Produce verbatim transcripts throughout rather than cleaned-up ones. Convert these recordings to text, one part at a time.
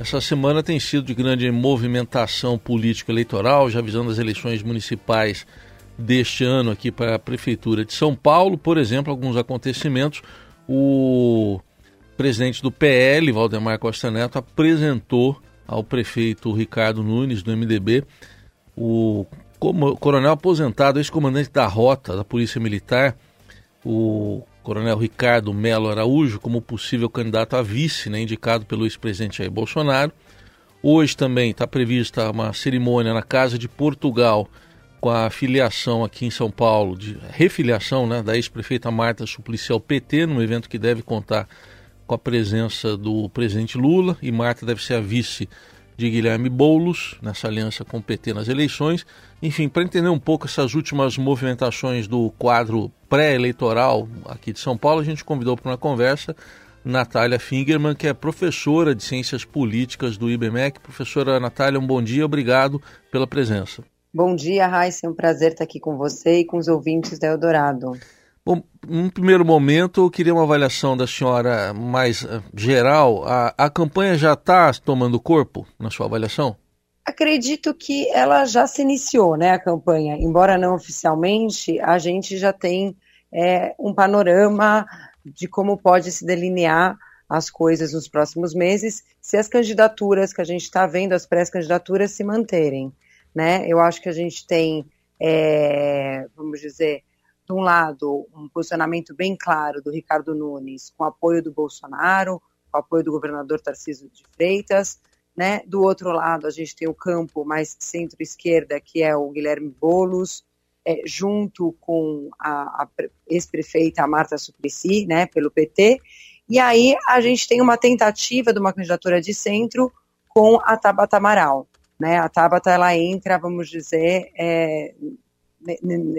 Essa semana tem sido de grande movimentação político-eleitoral, já visando as eleições municipais deste ano aqui para a Prefeitura de São Paulo. Por exemplo, alguns acontecimentos. O presidente do P L, Valdemar Costa Neto, apresentou ao prefeito Ricardo Nunes, do M D B, o coronel aposentado, ex-comandante da Rota da Polícia Militar, o coronel Ricardo Melo Araújo, como possível candidato a vice, né, indicado pelo ex-presidente Jair Bolsonaro. Hoje também está prevista uma cerimônia na Casa de Portugal com a filiação aqui em São Paulo, de refiliação, né, da ex-prefeita Marta Suplicy ao P T, num evento que deve contar com a presença do presidente Lula, e Marta deve ser a vice de Guilherme Boulos, nessa aliança com o P T nas eleições. Enfim, para entender um pouco essas últimas movimentações do quadro pré-eleitoral aqui de São Paulo, a gente convidou para uma conversa Natália Fingermann, que é professora de Ciências Políticas do I B M E C. Professora Natália, um bom dia, obrigado pela presença. Bom dia, Raíssa, é um prazer estar aqui com você e com os ouvintes da Eldorado. Bom, num primeiro momento, eu queria uma avaliação da senhora mais geral. A, a campanha já está tomando corpo, na sua avaliação? Acredito que ela já se iniciou, né, a campanha. Embora não oficialmente, a gente já tem é, um panorama de como pode se delinear as coisas nos próximos meses, se as candidaturas que a gente está vendo, as pré-candidaturas, se manterem, né? Eu acho que a gente tem, é, vamos dizer... de um lado, um posicionamento bem claro do Ricardo Nunes, com apoio do Bolsonaro, com apoio do governador Tarcísio de Freitas, né? Do outro lado, a gente tem o campo mais centro-esquerda, que é o Guilherme Boulos, é, junto com a, a ex-prefeita Marta Suplicy, né, pelo P T, e aí a gente tem uma tentativa de uma candidatura de centro com a Tabata Amaral, né? A Tabata, ela entra, vamos dizer... É,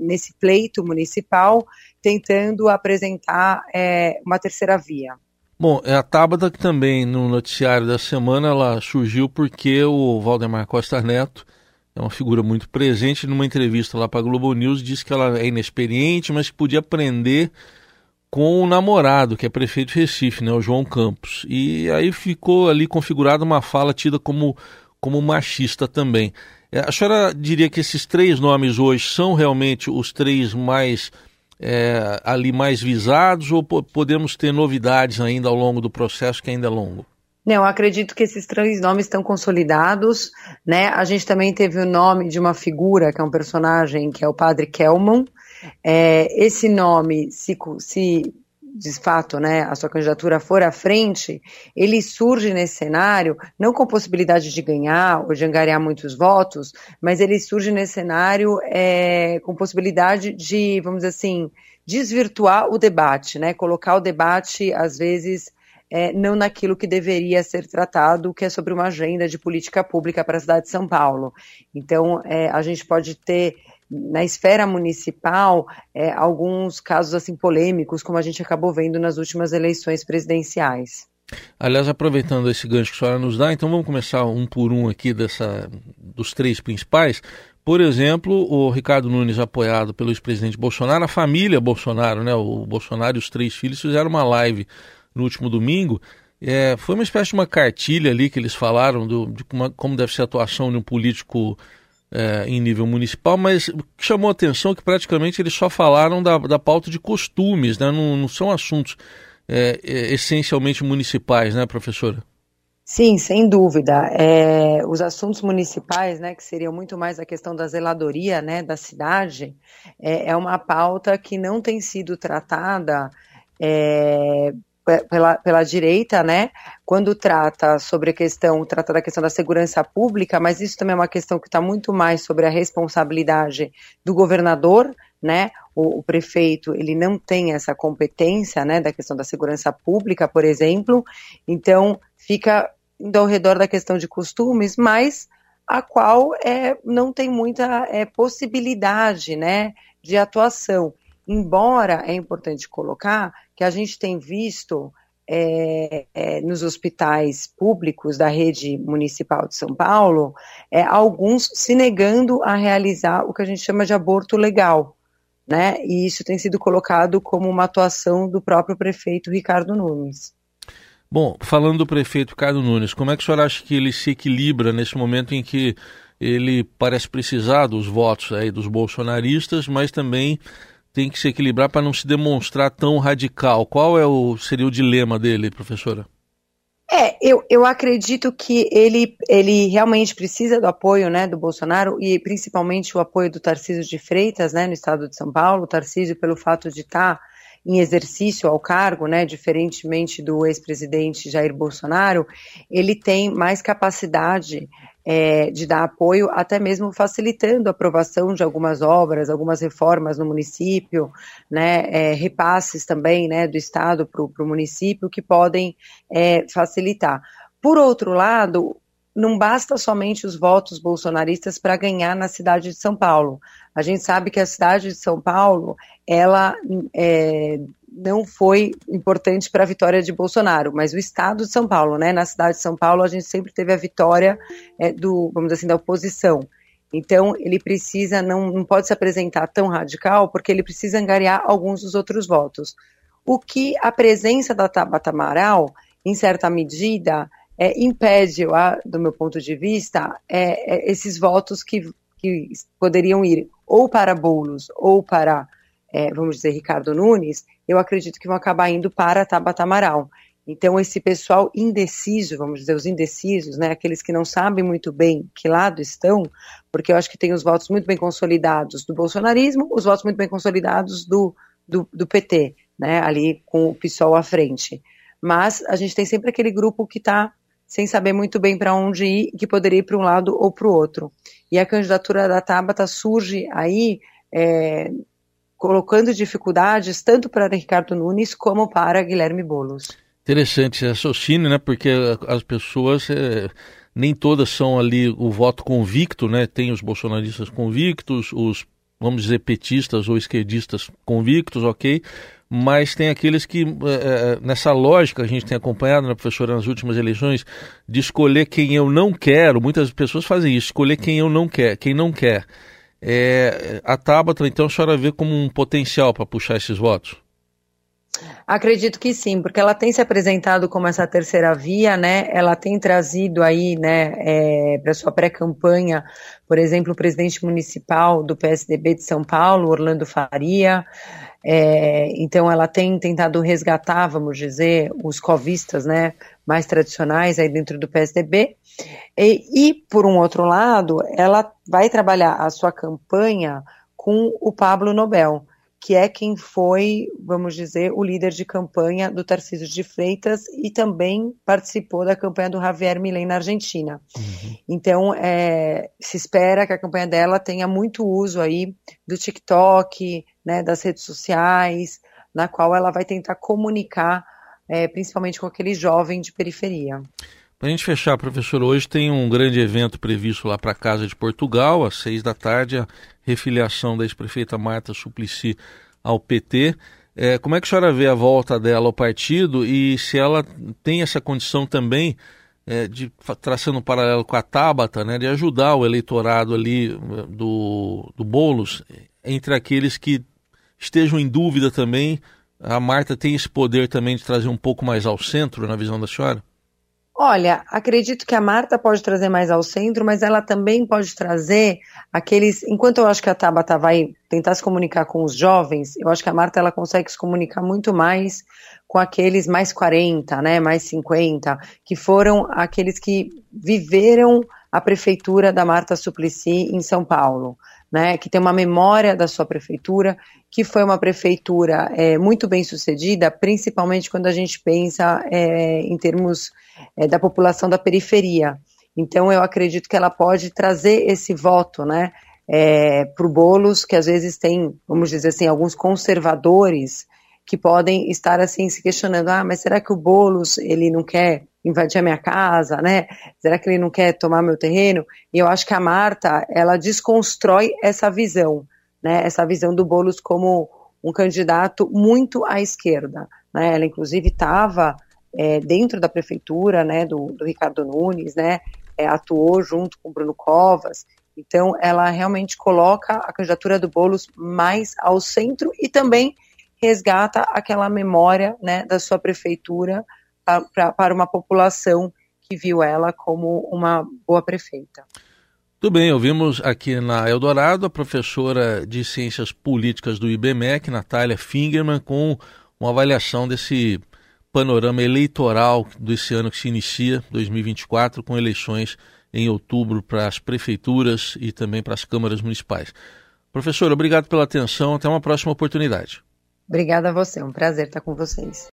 nesse pleito municipal, tentando apresentar é, uma terceira via. Bom, a Tabata, que também no noticiário da semana, ela surgiu porque o Valdemar Costa Neto é uma figura muito presente. Numa entrevista lá para a Globo News, disse que ela é inexperiente, mas que podia aprender com o namorado, que é prefeito de Recife, né, o João Campos. E aí ficou ali configurada uma fala tida como, como machista também. A senhora diria que esses três nomes hoje são realmente os três mais, é, ali mais visados, ou po- podemos ter novidades ainda ao longo do processo, que ainda é longo? Não, eu acredito que esses três nomes estão consolidados, né? A gente também teve o nome de uma figura, que é um personagem, que é o Padre Kelmon. É, esse nome, se, se de fato, né, a sua candidatura for à frente, ele surge nesse cenário, não com possibilidade de ganhar ou de angariar muitos votos, mas ele surge nesse cenário é, com possibilidade de, vamos dizer assim, desvirtuar o debate, né, colocar o debate, às vezes, é, não naquilo que deveria ser tratado, que é sobre uma agenda de política pública para a cidade de São Paulo. Então, é, a gente pode ter... na esfera municipal, é, alguns casos assim polêmicos, como a gente acabou vendo nas últimas eleições presidenciais. Aliás, aproveitando esse gancho que a senhora nos dá, então vamos começar um por um aqui dessa, dos três principais. Por exemplo, o Ricardo Nunes, apoiado pelo ex-presidente Bolsonaro, a família Bolsonaro, né, o Bolsonaro e os três filhos fizeram uma live no último domingo. É, foi uma espécie de uma cartilha ali que eles falaram do, de uma, como deve ser a atuação de um político É, em nível municipal, mas o que chamou a atenção é que praticamente eles só falaram da, da pauta de costumes, né? Não, não são assuntos é, é, essencialmente municipais, né, professora? Sim, sem dúvida. É, os assuntos municipais, né, que seriam muito mais a questão da zeladoria, né, da cidade, é, é uma pauta que não tem sido tratada é, Pela, pela direita, né, quando trata sobre a questão, trata da questão da segurança pública, mas isso também é uma questão que está muito mais sobre a responsabilidade do governador, né, o, o prefeito, ele não tem essa competência, né, da questão da segurança pública, por exemplo, então fica ao redor da questão de costumes, mas a qual é, não tem muita é, possibilidade, né, de atuação. Embora é importante colocar que a gente tem visto é, é, nos hospitais públicos da rede municipal de São Paulo, é, alguns se negando a realizar o que a gente chama de aborto legal, né? E isso tem sido colocado como uma atuação do próprio prefeito Ricardo Nunes. Bom, falando do prefeito Ricardo Nunes, como é que o senhor acha que ele se equilibra nesse momento em que ele parece precisar dos votos aí dos bolsonaristas, mas também tem que se equilibrar para não se demonstrar tão radical? Qual é o, seria o dilema dele, professora? É, eu, eu acredito que ele, ele realmente precisa do apoio, né, do Bolsonaro, e principalmente o apoio do Tarcísio de Freitas, né, no estado de São Paulo. O Tarcísio, pelo fato de estar em exercício ao cargo, né, diferentemente do ex-presidente Jair Bolsonaro, ele tem mais capacidade é, de dar apoio, até mesmo facilitando a aprovação de algumas obras, algumas reformas no município, né, é, repasses também, né, do Estado para o município, que podem é, facilitar. Por outro lado, não basta somente os votos bolsonaristas para ganhar na cidade de São Paulo. A gente sabe que a cidade de São Paulo, ela é, não foi importante para a vitória de Bolsonaro, mas o estado de São Paulo, né? Na cidade de São Paulo, a gente sempre teve a vitória é, do, vamos dizer assim, da oposição. Então, ele precisa, não, não pode se apresentar tão radical, porque ele precisa angariar alguns dos outros votos. O que a presença da Tabata Amaral, em certa medida, É, impede, do meu ponto de vista, é, é, esses votos que, que poderiam ir ou para Boulos ou para, é, vamos dizer, Ricardo Nunes, eu acredito que vão acabar indo para Tabata Amaral. Então, esse pessoal indeciso, vamos dizer, os indecisos, né, aqueles que não sabem muito bem que lado estão, porque eu acho que tem os votos muito bem consolidados do bolsonarismo, os votos muito bem consolidados do, do, do P T, né, ali com o PSOL à frente. Mas a gente tem sempre aquele grupo que está sem saber muito bem para onde ir, que poderia ir para um lado ou para o outro. E a candidatura da Tabata surge aí, é, colocando dificuldades tanto para Ricardo Nunes como para Guilherme Boulos. Interessante esse raciocínio, né? Porque as pessoas, é, nem todas são ali o voto convicto, né? Tem os bolsonaristas convictos, os, vamos dizer, petistas ou esquerdistas convictos, ok? Mas tem aqueles que, é, nessa lógica que a gente tem acompanhado, né, professora, nas últimas eleições, de escolher quem eu não quero. Muitas pessoas fazem isso, escolher quem eu não quer, quem não quer. É, a Tabata, então, a senhora vê como um potencial para puxar esses votos? Acredito que sim, porque ela tem se apresentado como essa terceira via, né? Ela tem trazido aí, né, é, para sua pré-campanha, por exemplo, o presidente municipal do P S D B de São Paulo, Orlando Faria. É, então ela tem tentado resgatar, vamos dizer, os covistas, né, mais tradicionais aí dentro do P S D B, e, e por um outro lado, ela vai trabalhar a sua campanha com o Pablo Nobel, que é quem foi, vamos dizer, o líder de campanha do Tarcísio de Freitas e também participou da campanha do Javier Milei na Argentina. Uhum. Então, é, se espera que a campanha dela tenha muito uso aí do TikTok, né, das redes sociais, na qual ela vai tentar comunicar, é, principalmente com aquele jovem de periferia. Para a gente fechar, professor, hoje tem um grande evento previsto lá para a Casa de Portugal, às seis da tarde, a refiliação da ex-prefeita Marta Suplicy ao P T. É, como é que a senhora vê a volta dela ao partido e se ela tem essa condição também, é, de, traçando um paralelo com a Tabata, né, de ajudar o eleitorado ali do, do Boulos, entre aqueles que estejam em dúvida também? A Marta tem esse poder também de trazer um pouco mais ao centro, na visão da senhora? Olha, acredito que a Marta pode trazer mais ao centro, mas ela também pode trazer aqueles... Enquanto eu acho que a Tabata vai tentar se comunicar com os jovens, eu acho que a Marta, ela consegue se comunicar muito mais com aqueles mais quarenta, né, mais cinquenta, que foram aqueles que viveram a prefeitura da Marta Suplicy em São Paulo, né, que tem uma memória da sua prefeitura, que foi uma prefeitura é, muito bem sucedida, principalmente quando a gente pensa é, em termos é, da população da periferia. Então eu acredito que ela pode trazer esse voto, né, é, para o Boulos, que às vezes tem, vamos dizer assim, alguns conservadores que podem estar assim se questionando, ah, mas será que o Boulos, ele não quer invadir a minha casa, né? Será que ele não quer tomar meu terreno? E eu acho que a Marta, ela desconstrói essa visão, né? Essa visão do Boulos como um candidato muito à esquerda, né? Ela, inclusive, estava é, dentro da prefeitura, né, do, do Ricardo Nunes, né? É, atuou junto com o Bruno Covas. Então, ela realmente coloca a candidatura do Boulos mais ao centro e também resgata aquela memória, né, da sua prefeitura, pra, para uma população que viu ela como uma boa prefeita. Tudo bem, ouvimos aqui na Eldorado a professora de Ciências Políticas do I B M E C, Natália Fingermann, com uma avaliação desse panorama eleitoral desse ano que se inicia, dois mil e vinte e quatro, com eleições em outubro para as prefeituras e também para as câmaras municipais. Professora, obrigado pela atenção, até uma próxima oportunidade. Obrigada a você, é um prazer estar com vocês.